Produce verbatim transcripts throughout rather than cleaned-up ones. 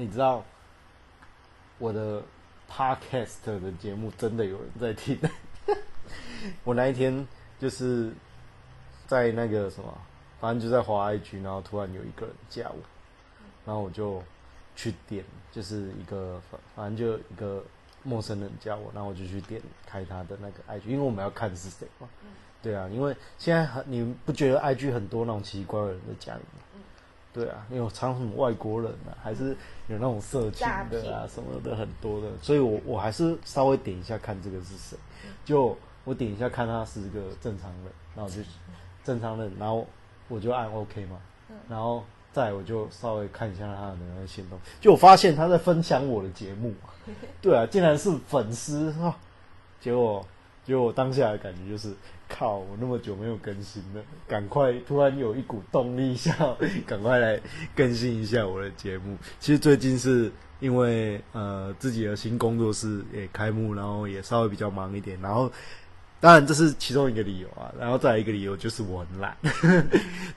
你知道我的 podcast 的节目真的有人在听。我那一天就是在那个什么，反正就在滑 I G， 然后突然有一个人加我，然后我就去点，就是一个反正就一个陌生人加我，然后我就去点开他的那个 I G， 因为我们要看是谁嘛。对啊，因为现在很你不觉得 I G 很多那种奇奇怪怪的人在加你吗？对啊，因为我常常什么外国人啊，还是有那种色情的啊什么的很多的，所以我我还是稍微点一下看这个是谁，就我点一下看他是个正常人，然后就正常人，然后我就按 OK 嘛，然后再来我就稍微看一下他的那个行动，就我发现他在分享我的节目，对啊，竟然是粉丝啊、哦，结果结果我当下的感觉就是。靠！我那么久没有更新了，赶快突然有一股动力想，赶快来更新一下我的节目。其实最近是因为呃自己的新工作室也开幕，然后也稍微比较忙一点，然后当然这是其中一个理由啊，然后再来一个理由就是我很懒，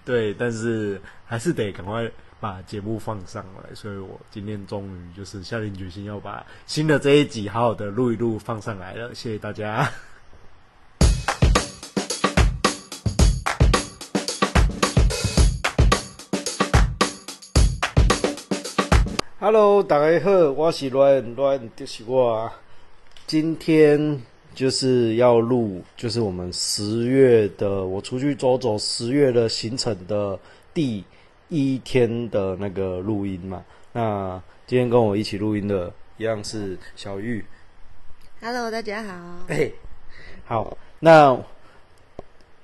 对，但是还是得赶快把节目放上来，所以我今天终于就是下定决心要把新的这一集好好的录一录放上来了，谢谢大家。Hello， 大家好，我是阮阮，就是我。今天就是要录，就是我们十月的，我出去走走，十月的行程的第一天的那个录音嘛。那今天跟我一起录音的一样是小玉。Hello， 大家好。哎、欸，好，那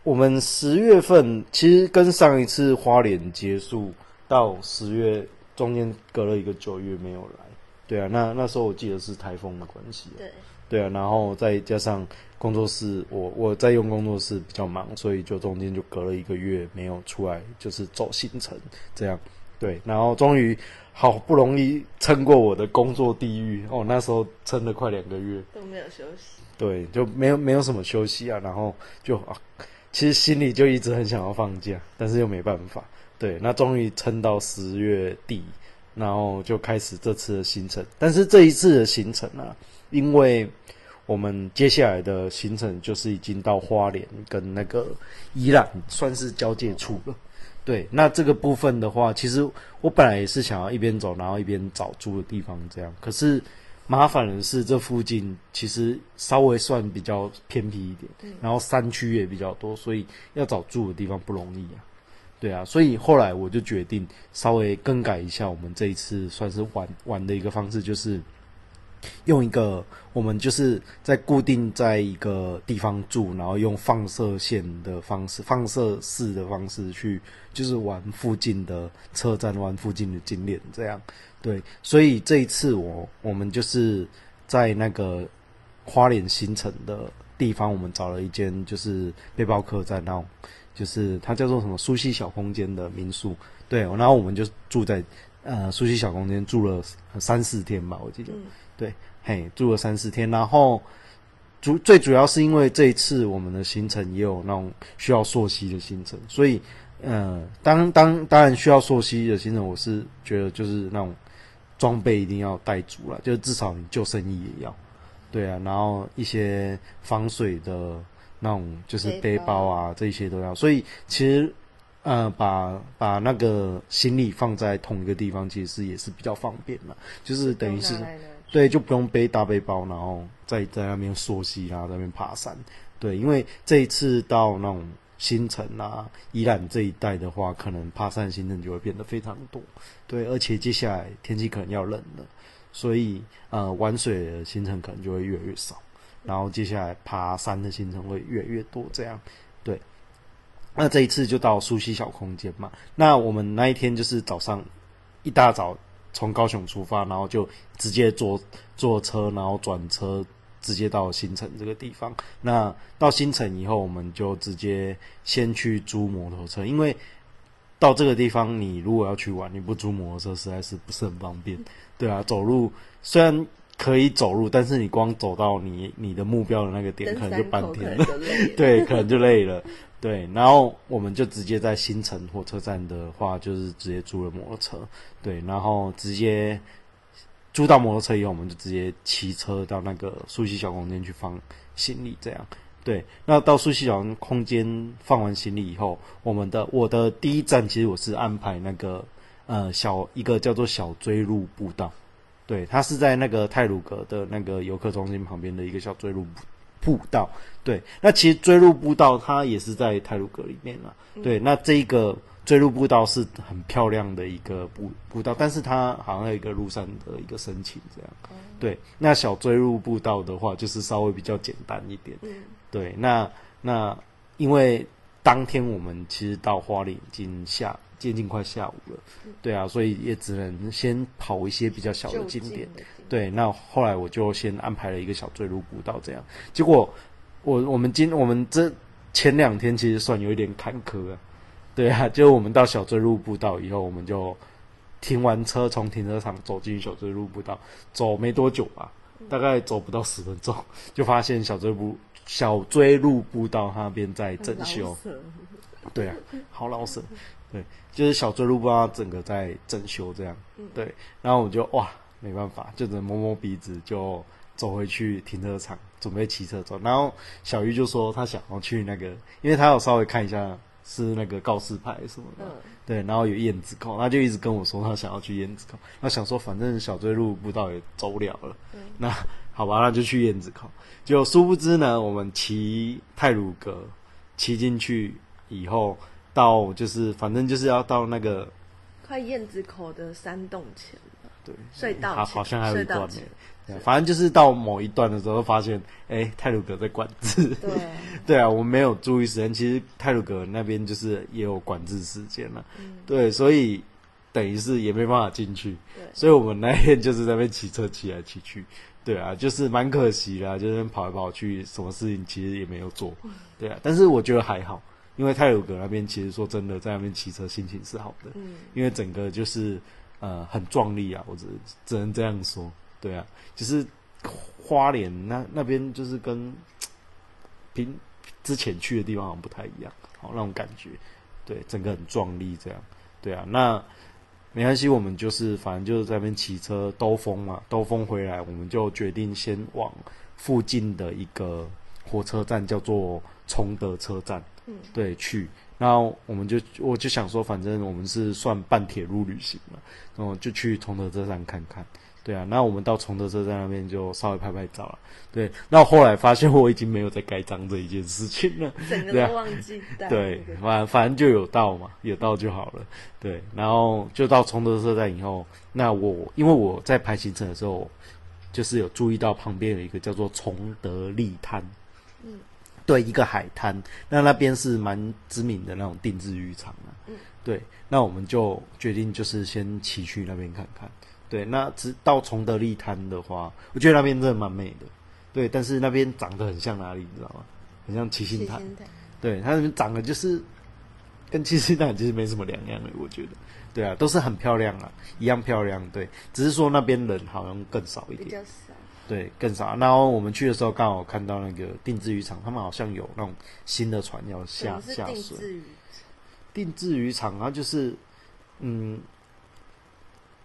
我们十月份其实跟上一次花莲结束到十月。中间隔了一个九月没有来，对啊，那那时候我记得是台风的关系、啊，对，对啊，然后再加上工作室，我我在用工作室比较忙，所以就中间就隔了一个月没有出来，就是走行程这样，对，然后终于好不容易撑过我的工作地狱哦，那时候撑了快两个月都没有休息，对，就没有没有什么休息啊，然后就啊，其实心里就一直很想要放假，但是又没办法。对，那终于撑到十月底，然后就开始这次的行程。但是这一次的行程啊，因为我们接下来的行程就是已经到花莲跟那个宜兰算是交界处了。对，那这个部分的话，其实我本来也是想要一边走，然后一边找住的地方这样。可是麻烦的是，这附近其实稍微算比较偏僻一点，然后山区也比较多，所以要找住的地方不容易啊。对啊，所以后来我就决定稍微更改一下我们这一次算是玩玩的一个方式，就是用一个我们就是在固定在一个地方住，然后用放射线的方式、放射式的方式去就是玩附近的车站、玩附近的景点这样。对，所以这一次我我们就是在那个花莲新城的地方，我们找了一间就是背包客栈，然后。就是它叫做什么舒西小空间的民宿，对，然后我们就住在呃舒西小空间住了三四天吧，我记得，嗯、对，嘿，住了三四天，然后主最主要是因为这一次我们的行程也有那种需要溯溪的行程，所以呃，当当当然需要溯溪的行程，我是觉得就是那种装备一定要带足了，就是至少你救生衣也要，对啊，然后一些防水的。那种就是背包啊，这些都要，所以其实，呃，把把那个行李放在同一个地方，其实也是比较方便啦。就是等于是，对，就不用背大背包，然后在在那边溯溪啊，在那边爬山。对，因为这一次到那种新城啊、宜兰这一带的话，可能爬山的行程就会变得非常多。对，而且接下来天气可能要冷了，所以呃，玩水的行程可能就会越来越少。然后接下来爬山的行程会越来越多，这样，对。那这一次就到舒西小空间嘛。那我们那一天就是早上一大早从高雄出发，然后就直接坐坐车，然后转车直接到新城这个地方。那到新城以后，我们就直接先去租摩托车，因为到这个地方你如果要去玩，你不租摩托车实在是不是很方便，对啊，走路虽然。可以走路，但是你光走到你你的目标的那个点，可能就半天了，对，可能就累了，对。然后我们就直接在新城火车站的话，就是直接租了摩托车，对，然后直接租到摩托车以后，我们就直接骑车到那个熟悉小空间去放行李，这样。对，那到熟悉小空间放完行李以后，我们的我的第一站其实我是安排那个呃小一个叫做小追路步道，对，它是在那个太鲁阁的那个游客中心旁边的一个小追路步道。对，那其实追路步道它也是在太鲁阁里面啦。对，那这一个追路步道是很漂亮的一个步步道，但是它好像有一个入山的一个申请这样。对，那小追路步道的话，就是稍微比较简单一点。对，那那因为当天我们其实到花莲已经下接近快下午了，对啊，所以也只能先跑一些比较小的景点。对，那后来我就先安排了一个小坠入古道这样。结果我我们今我们这前两天其实算有一点坎坷啊，对啊，就我们到小坠入古道以后，我们就停完车，从停车场走进小坠入古道，走没多久吧，大概走不到十分钟，就发现小坠入小追路步道那边在整修，对啊，好老舍，对，就是小追路步道整个在整修这样，对，然后我就哇没办法，就只能摸摸鼻子就走回去停车场，准备骑车走。然后小玉就说他想要去那个，因为他有稍微看一下是那个告示牌什么的，对，然后有燕子口，他就一直跟我说他想要去燕子口，他想说反正小追路步道也走不了了，那好吧，那就去燕子口。就殊不知呢，我们骑太鲁阁骑进去以后，到就是反正就是要到那个快燕子口的山洞前了，对，隧道前，好像还有一段，反正就是到某一段的时候发现，哎、欸，太鲁阁在管制。对，对啊，我没有注意时间，其实太鲁阁那边就是也有管制时间了、嗯，对，所以。等于是也没办法进去，所以我们那天就是在那边骑车骑来骑去，对啊，就是蛮可惜啦，就是跑来跑去，什么事情其实也没有做，对啊，但是我觉得还好，因为太鲁阁那边其实说真的，在那边骑车心情是好的，嗯，因为整个就是呃很壮丽啊，我只只能这样说，对啊，就是花莲那那边就是跟平之前去的地方好像不太一样，好那种感觉，对，整个很壮丽这样，对啊，那。没关系，我们就是反正就是在那边骑车兜风嘛，兜风回来，我们就决定先往附近的一个火车站叫做崇德车站，嗯，对，去。然后我们就我就想说，反正我们是算半铁路旅行嘛，然后就去崇德车站看看。对啊，那我们到崇德车站那边就稍微拍拍照了。对，那后来发现我已经没有在盖章这一件事情了，整个都忘记带。对，反反正就有到嘛，有到就好了。对，然后就到崇德车站以后，那我因为我在排行程的时候，就是有注意到旁边有一个叫做崇德利滩，嗯，对，一个海滩，那那边是蛮知名的那种定置渔场啊。嗯，对，那我们就决定就是先骑去那边看看。对，那直到崇德利滩的话，我觉得那边真的蛮美的。对，但是那边长得很像哪里，你知道吗？很像七星潭。对，它那边长得就是跟七星潭其实没什么两样的，我觉得。对啊，都是很漂亮啊，一样漂亮。对，只是说那边人好像更少一点。比较少。对，更少。然后我们去的时候刚好看到那个定置渔场，他们好像有那种新的船要下下水。定置渔场，它就是嗯。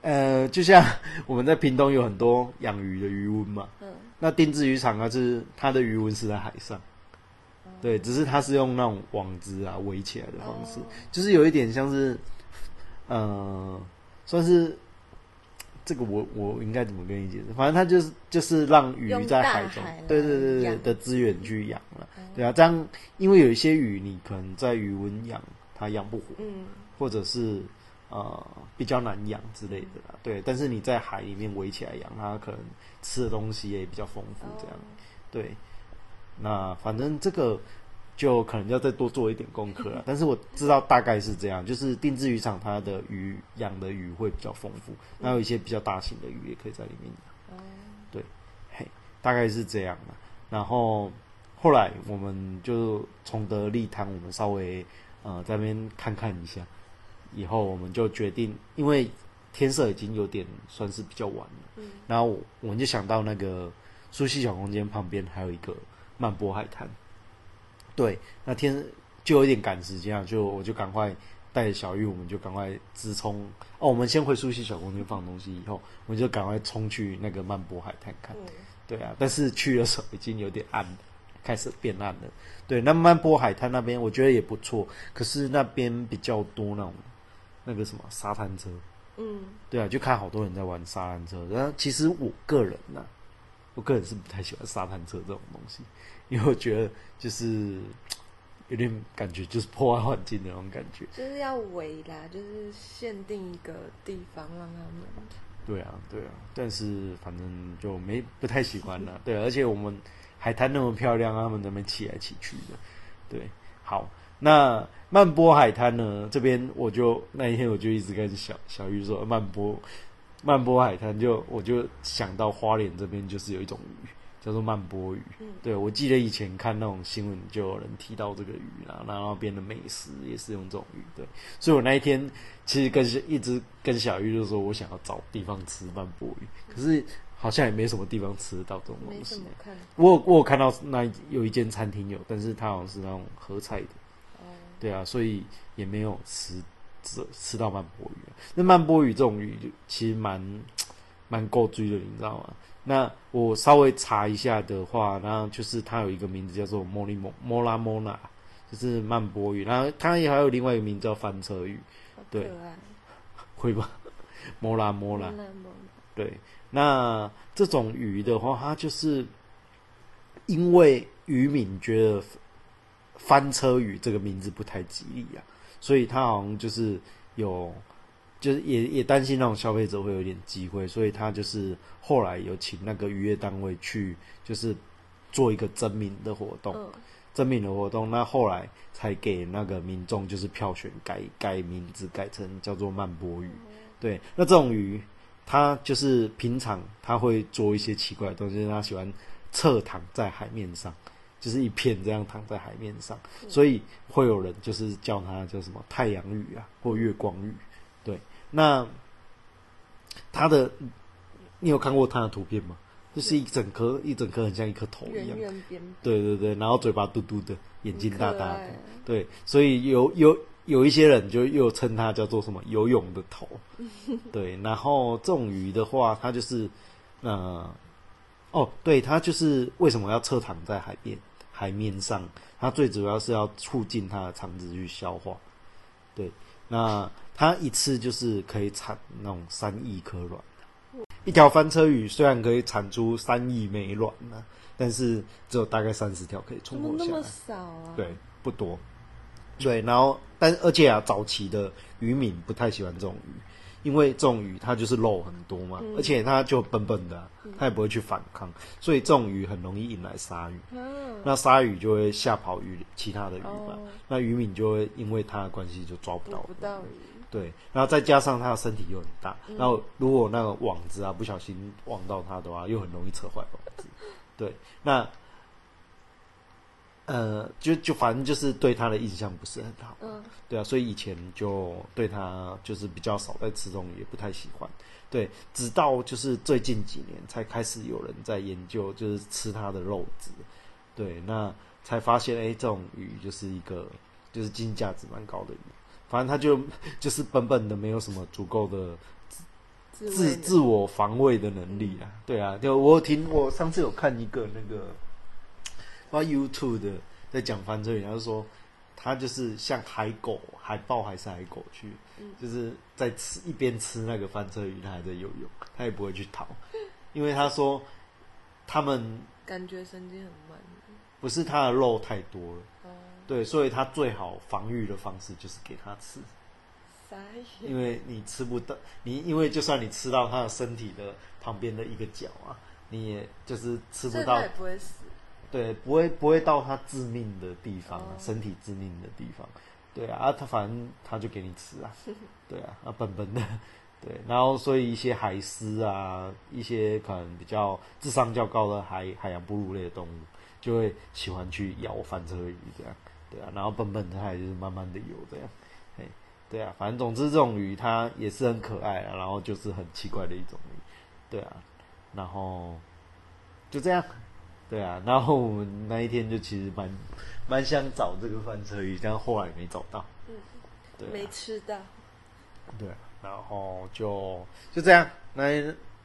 呃，就像我们在屏东有很多养鱼的渔塭嘛，嗯，那定置渔场它是它的渔塭是在海上，嗯，对，只是它是用那种网子啊围起来的方式，哦，就是有一点像是，呃，算是这个我我应该怎么跟你解释？反正它就是就是让鱼在海中，海对对对对的资源去养了，嗯，对啊，这样因为有一些鱼你可能在渔塭养它养不活，嗯，或者是。呃，比较难养之类的啦，对。但是你在海里面围起来养，它可能吃的东西也比较丰富，这样，对。那反正这个就可能要再多做一点功课啦。但是我知道大概是这样，就是定置渔场它的鱼养的鱼会比较丰富，那有一些比较大型的鱼也可以在里面养，对，嘿，大概是这样啦。然后后来我们就崇德利滩，我们稍微呃在那边看看一下。以后我们就决定，因为天色已经有点算是比较晚了，嗯，然后我们就想到那个熟悉小空间旁边还有一个曼波海滩，对，那天就有点赶时间啊，就我就赶快带着小玉，我们就赶快直冲哦！我们先回苏溪小公园放东西，以后我们就赶快冲去那个曼波海滩看。嗯、对啊，但是去的时候已经有点暗了，开始变暗了。对，那曼波海滩那边我觉得也不错，可是那边比较多那种那个什么沙滩车。嗯，对啊，就看好多人在玩沙滩车。然后其实我个人呢、啊。我个人是不太喜欢沙滩车这种东西，因为我觉得就是有点感觉就是破坏环境的那种感觉，就是要围啦，就是限定一个地方让他们。对啊，对啊，但是反正就没不太喜欢啦。对、啊，而且我们海滩那么漂亮，他们在那边骑来骑去的。对，好，那曼波海滩呢？这边我就那一天我就一直跟小小玉说曼波。曼波海滩就我就想到花莲这边就是有一种鱼叫做曼波鱼，嗯、对，我记得以前看那种新闻就有人提到这个鱼啦，然后那边的美食也是用这种鱼，对，所以我那一天其实跟一直跟小玉就说我想要找地方吃曼波鱼，嗯、可是好像也没什么地方吃到这种东西。我有我有看到那有一间餐厅有，但是它好像是那种合菜的，嗯、对啊，所以也没有吃。吃吃到曼波鱼、啊，那曼波鱼这种鱼其实蛮蛮够追的，你知道吗？那我稍微查一下的话，然后就是它有一个名字叫做莫里莫莫拉莫纳，就是曼波鱼，然后它也还有另外一个名字叫翻车鱼，对，会吧？莫拉莫拉，对，那这种鱼的话，它就是因为渔民觉得翻车鱼这个名字不太吉利啊。所以他好像就是有，就是也也担心那种消费者会有点机会，所以他就是后来有请那个渔业单位去，就是做一个征名的活动，嗯、征名的活动，那后来才给那个民众就是票选改改名字，改成叫做曼波鱼。嗯、对，那这种鱼，它就是平常它会做一些奇怪的东西，它喜欢侧躺在海面上。就是一片这样躺在海面上，所以会有人就是叫它叫什么太阳鱼啊，或月光鱼。对，那它的，你有看过它的图片吗？就是一整颗一整颗很像一颗头一样，对对对，然后嘴巴嘟嘟的，眼睛大大的，对，所以有有有一些人就又称它叫做什么游泳的头，对，然后这种鱼的话，它就是呃，哦，对，它就是为什么要侧躺在海边？海面上，它最主要是要促进它的肠子去消化。对，那它一次就是可以产那种三亿颗卵。一条翻车鱼虽然可以产出三亿枚卵啊，但是只有大概三十条可以存活下来。怎么那么少啊？对，不多。对，然后但而且啊，早期的渔民不太喜欢这种鱼。因为这种鱼它就是肉很多嘛，嗯、而且它就笨笨的、啊，它也不会去反抗，嗯、所以这种鱼很容易引来鲨鱼。嗯、那鲨鱼就会吓跑鱼其他的鱼嘛，哦、那渔民就会因为它的关系就抓不到鱼。不到鱼对，然后再加上它的身体又很大，嗯、然后如果那个网子啊不小心网到它的话，又很容易扯坏网子。对，那呃，就就反正就是对它的印象不是很好。嗯对啊，所以以前就对它就是比较少在吃这种，也不太喜欢。对，直到就是最近几年才开始有人在研究，就是吃它的肉质。对，那才发现，哎，这种鱼就是一个就是经济价值蛮高的鱼。反正它就就是笨笨的，没有什么足够的自自我防卫的能力啊。对啊，就我听我上次有看一个那个，不知道 YouTube 的在讲翻车鱼，他就说。它就是像海狗、海豹还是海狗去，嗯、就是在吃一边吃那个翻车鱼，它还在游泳，它也不会去逃，因为他说他们感觉神经很慢，不是它的肉太多了，哦、对，所以它最好防御的方式就是给它吃，因为你吃不到，你因为就算你吃到它的身体的旁边的一个角啊，你也就是吃不到，它也不会死。对，不会不会到它致命的地方，啊， oh. 身体致命的地方，对啊，它、啊、反正它就给你吃啊，对啊，啊笨笨的，对，然后所以一些海狮啊，一些可能比较智商较高的海海洋哺乳类的动物，就会喜欢去咬翻车鱼这样，对啊，然后笨笨的它也就是慢慢的游这样，哎，对啊，反正总之这种鱼它也是很可爱啊，然后就是很奇怪的一种鱼，对啊，然后就这样。对啊，然后我们那一天就其实蛮蛮想找这个翻车鱼，但后来没找到。嗯，对啊，没吃到。对啊，然后就就这样，那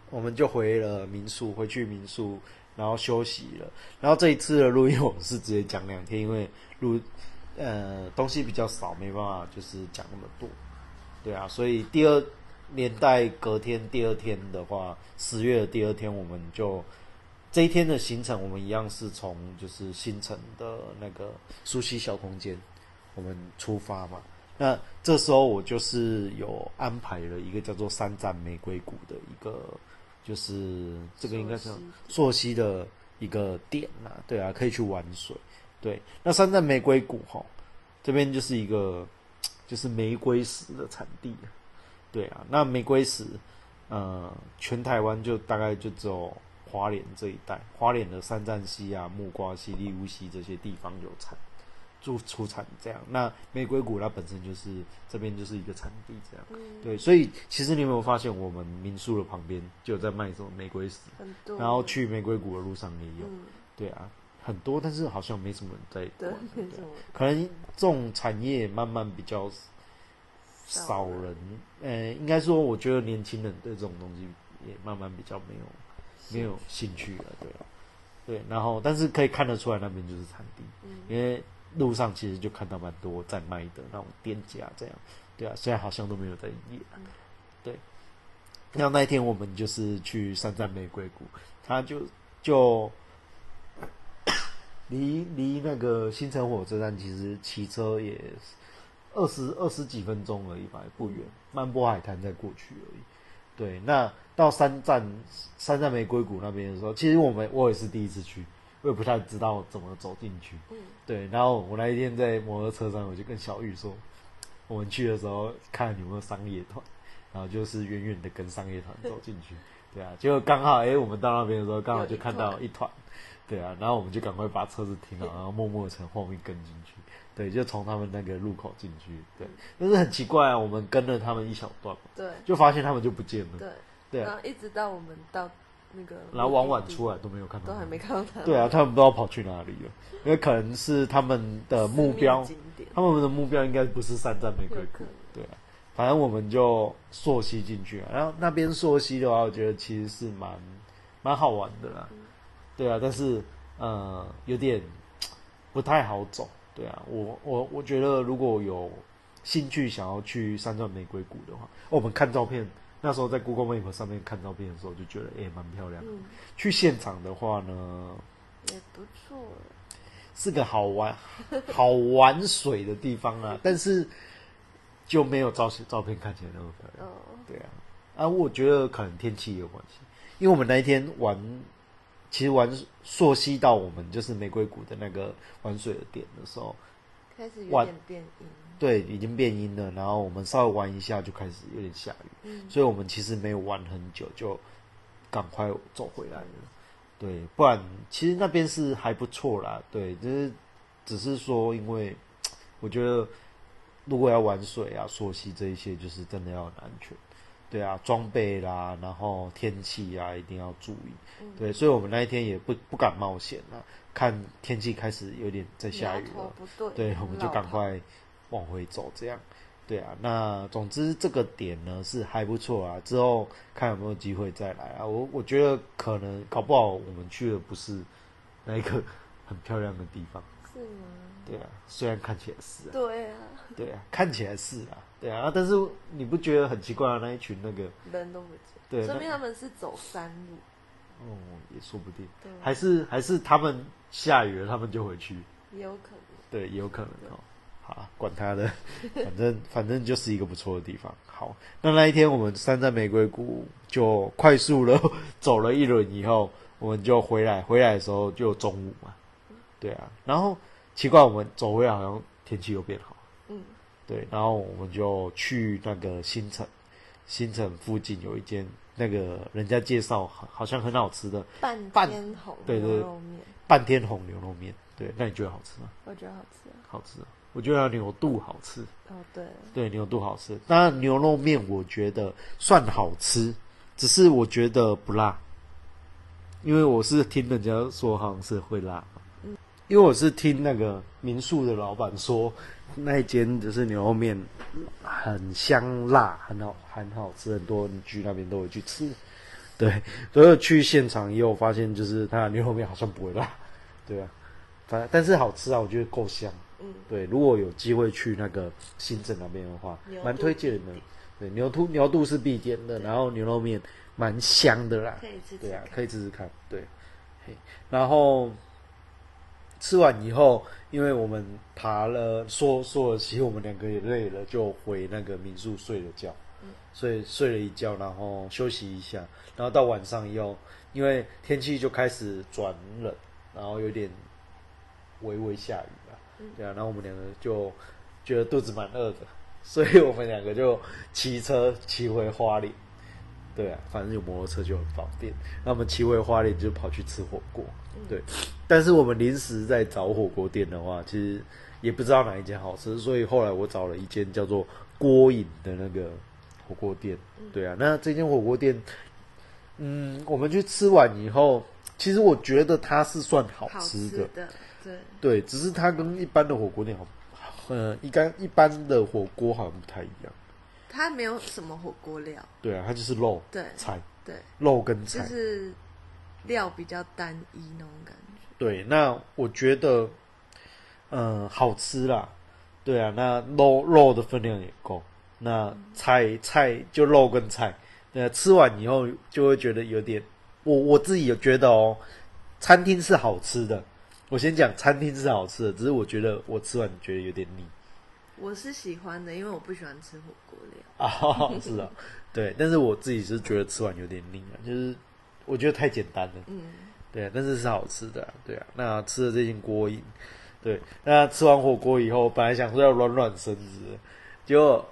我们就回了民宿，回去民宿，然后休息了。然后这一次的录音我是直接讲两天，因为录呃东西比较少，没办法就是讲那么多。对啊，所以第二连带隔天第二天的话，十月的第二天我们就。这一天的行程，我们一样是从就是新城的那个苏西小空间，我们出发嘛。那这时候我就是有安排了一个叫做三盏玫瑰谷的一个，就是这个应该是溯溪的一个点啊，对啊，可以去玩水。对，那三盏玫瑰谷吼，这边就是一个就是玫瑰石的产地，对啊，那玫瑰石，呃，全台湾就大概就只有。花莲这一带，花莲的三站溪啊、木瓜溪、利乌溪这些地方有产，就出产这样。那玫瑰谷它本身就是这边就是一个产地这样，嗯、对。所以其实你有没有发现，我们民宿的旁边就有在卖这种玫瑰石，然后去玫瑰谷的路上也有，嗯、对啊，很多，但是好像没什么人在玩，对，没什么。可能这种产业慢慢比较少人，呃、欸，应该说，我觉得年轻人对这种东西也慢慢比较没有。没有兴趣了，对啊，对，然后但是可以看得出来那边就是产地，嗯、因为路上其实就看到蛮多在卖的那种店家这样，对啊，现在好像都没有在营业，嗯、对。那那一天我们就是去三站玫瑰谷，它就就离离那个新城火车站其实骑车也二十二十几分钟而已吧，不远，曼波海滩再过去而已。对，那到三站三站玫瑰谷那边的时候，其实我们我也是第一次去，我也不太知道怎么走进去。嗯，对，然后我那一天在摩托车上，我就跟小玉说，我们去的时候看有没有商业团，然后就是远远的跟商业团走进去。对啊，结果刚好哎、欸，我们到那边的时候刚好就看到一团，对啊，然后我们就赶快把车子停好，然后默默从后面跟进去。对，就从他们那个路口进去，对，但是很奇怪啊，我们跟了他们一小段嘛，对，就发现他们就不见了，对，对、啊，然后一直到我们到那个，然后往晚出来都没有看到，都还没看到他们，对啊，他们不知道跑去哪里了，因为可能是他们的目标，他们的目标应该不是三站玫瑰谷，对啊，反正我们就溯溪进去啊，然后那边溯溪的话，我觉得其实是蛮蛮好玩的啦，嗯、对啊，但是呃有点不太好走。对啊，我我我觉得如果有兴趣想要去三钻玫瑰谷的话，哦，我们看照片，那时候在 Google Map 上面看照片的时候就觉得，哎、欸，蛮漂亮的。嗯、去现场的话呢，也不错，是个好玩好玩水的地方啊，但是就没有照照片看起来那么漂亮。哦、对啊，啊，我觉得可能天气也有关系，因为我们那一天玩。其实玩溯溪到我们就是玫瑰谷的那个玩水的点的时候，开始有点变阴，对，已经变阴了。然后我们稍微玩一下就开始有点下雨，嗯、所以我们其实没有玩很久，就赶快走回来了。对，不然其实那边是还不错啦。对，就是只是说，因为我觉得如果要玩水啊、溯溪这一些，就是真的要很安全。对啊，装备啦，然后天气啊，一定要注意。嗯、对，所以我们那一天也不不敢冒险啦，看天气开始有点在下雨了，对，对，我们就赶快往回走，这样。对啊，那总之这个点呢是还不错啊，之后看有没有机会再来啊。我我觉得可能搞不好我们去的不是那一个很漂亮的地方，是吗？对啊，虽然看起来是、啊，对啊，对啊，看起来是啊。对啊，但是你不觉得很奇怪啊？那一群那个人都不见，对，说明他们是走山路。哦，也说不定，还是还是他们下雨了，他们就回去，也有可能。对，也有可能哦。好，管他的，反正反正就是一个不错的地方。好，那那一天我们三站玫瑰谷就快速了走了一轮以后，我们就回来，回来的时候就中午嘛。对啊，然后奇怪，我们走回来好像天气又变好。嗯。对，然后我们就去那个新城，新城附近有一间那个人家介绍好像很好吃的半天红牛肉面，半天红牛肉面，对，那你觉得好吃吗？我觉得好吃、啊，好吃、啊，我觉得牛肚好吃。哦，对，对，牛肚好吃。当然牛肉面我觉得算好吃，只是我觉得不辣，因为我是听人家说好像是会辣。嗯，因为我是听那个民宿的老板说，那一间就是牛肉面很香辣，很好很好吃，很多人去那边都会去吃。对，所以去现场以后发现，就是它的牛肉面好像不会辣，对啊，反正但是好吃啊，我觉得够香。嗯，对，如果有机会去那个新镇那边的话，蛮推荐的。对，牛肚牛肚是必点的，然后牛肉面蛮香的啦，可以吃吃看，对啊，可以吃吃看，对。然后吃完以后，因为我们爬了说说了，其实我们两个也累了，就回那个民宿睡了觉，嗯、所以睡了一觉，然后休息一下，然后到晚上以后，因为天气就开始转冷，然后有点微微下雨了，嗯、对啊，然后我们两个就觉得肚子蛮饿的，所以我们两个就骑车骑回花莲。对啊，反正有摩托车就很方便。那我们骑回花莲就跑去吃火锅，对。但是我们临时在找火锅店的话，其实也不知道哪一间好吃，所以后来我找了一间叫做郭颖的那个火锅店。对啊，那这间火锅店，嗯，我们去吃完以后，其实我觉得它是算好吃的，好吃的，对。对，只是它跟一般的火锅店好，呃，一般一般的火锅好像不太一样。它没有什么火锅料，对啊，它就是肉，对，菜，对，肉跟菜，就是料比较单一那种感觉。对，那我觉得，嗯、呃，好吃啦，对啊，那肉肉的分量也够，那菜、嗯、菜就肉跟菜，呃，吃完以后就会觉得有点，我我自己有觉得哦，餐厅是好吃的，我先讲餐厅是好吃的，只是我觉得我吃完觉得有点腻。我是喜欢的，因为我不喜欢吃火锅料啊、哦，是啊，对，但是我自己是觉得吃完有点腻啊，就是我觉得太简单了，嗯，对啊，但是是好吃的、啊，对啊，那吃了这间锅饮，对，那吃完火锅以后，本来想说要软软身子，结果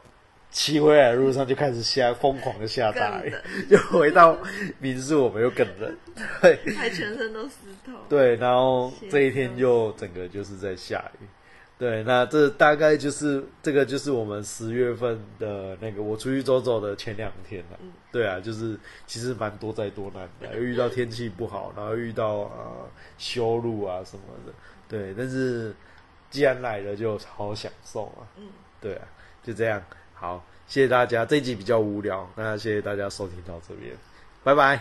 骑回来的路上就开始下疯狂的下大雨，就回到民宿我们又更冷，对，还全身都湿透，对，然后这一天就整个就是在下雨。对，那这大概就是这个，就是我们十月份的那个我出去走走的前两天了、啊。嗯、对啊，就是其实蛮多灾多难的，又遇到天气不好，然后遇到呃修路啊什么的。对，但是既然来了，就好好享受啊。嗯，对啊，就这样。好，谢谢大家，这一集比较无聊，那谢谢大家收听到这边，拜拜。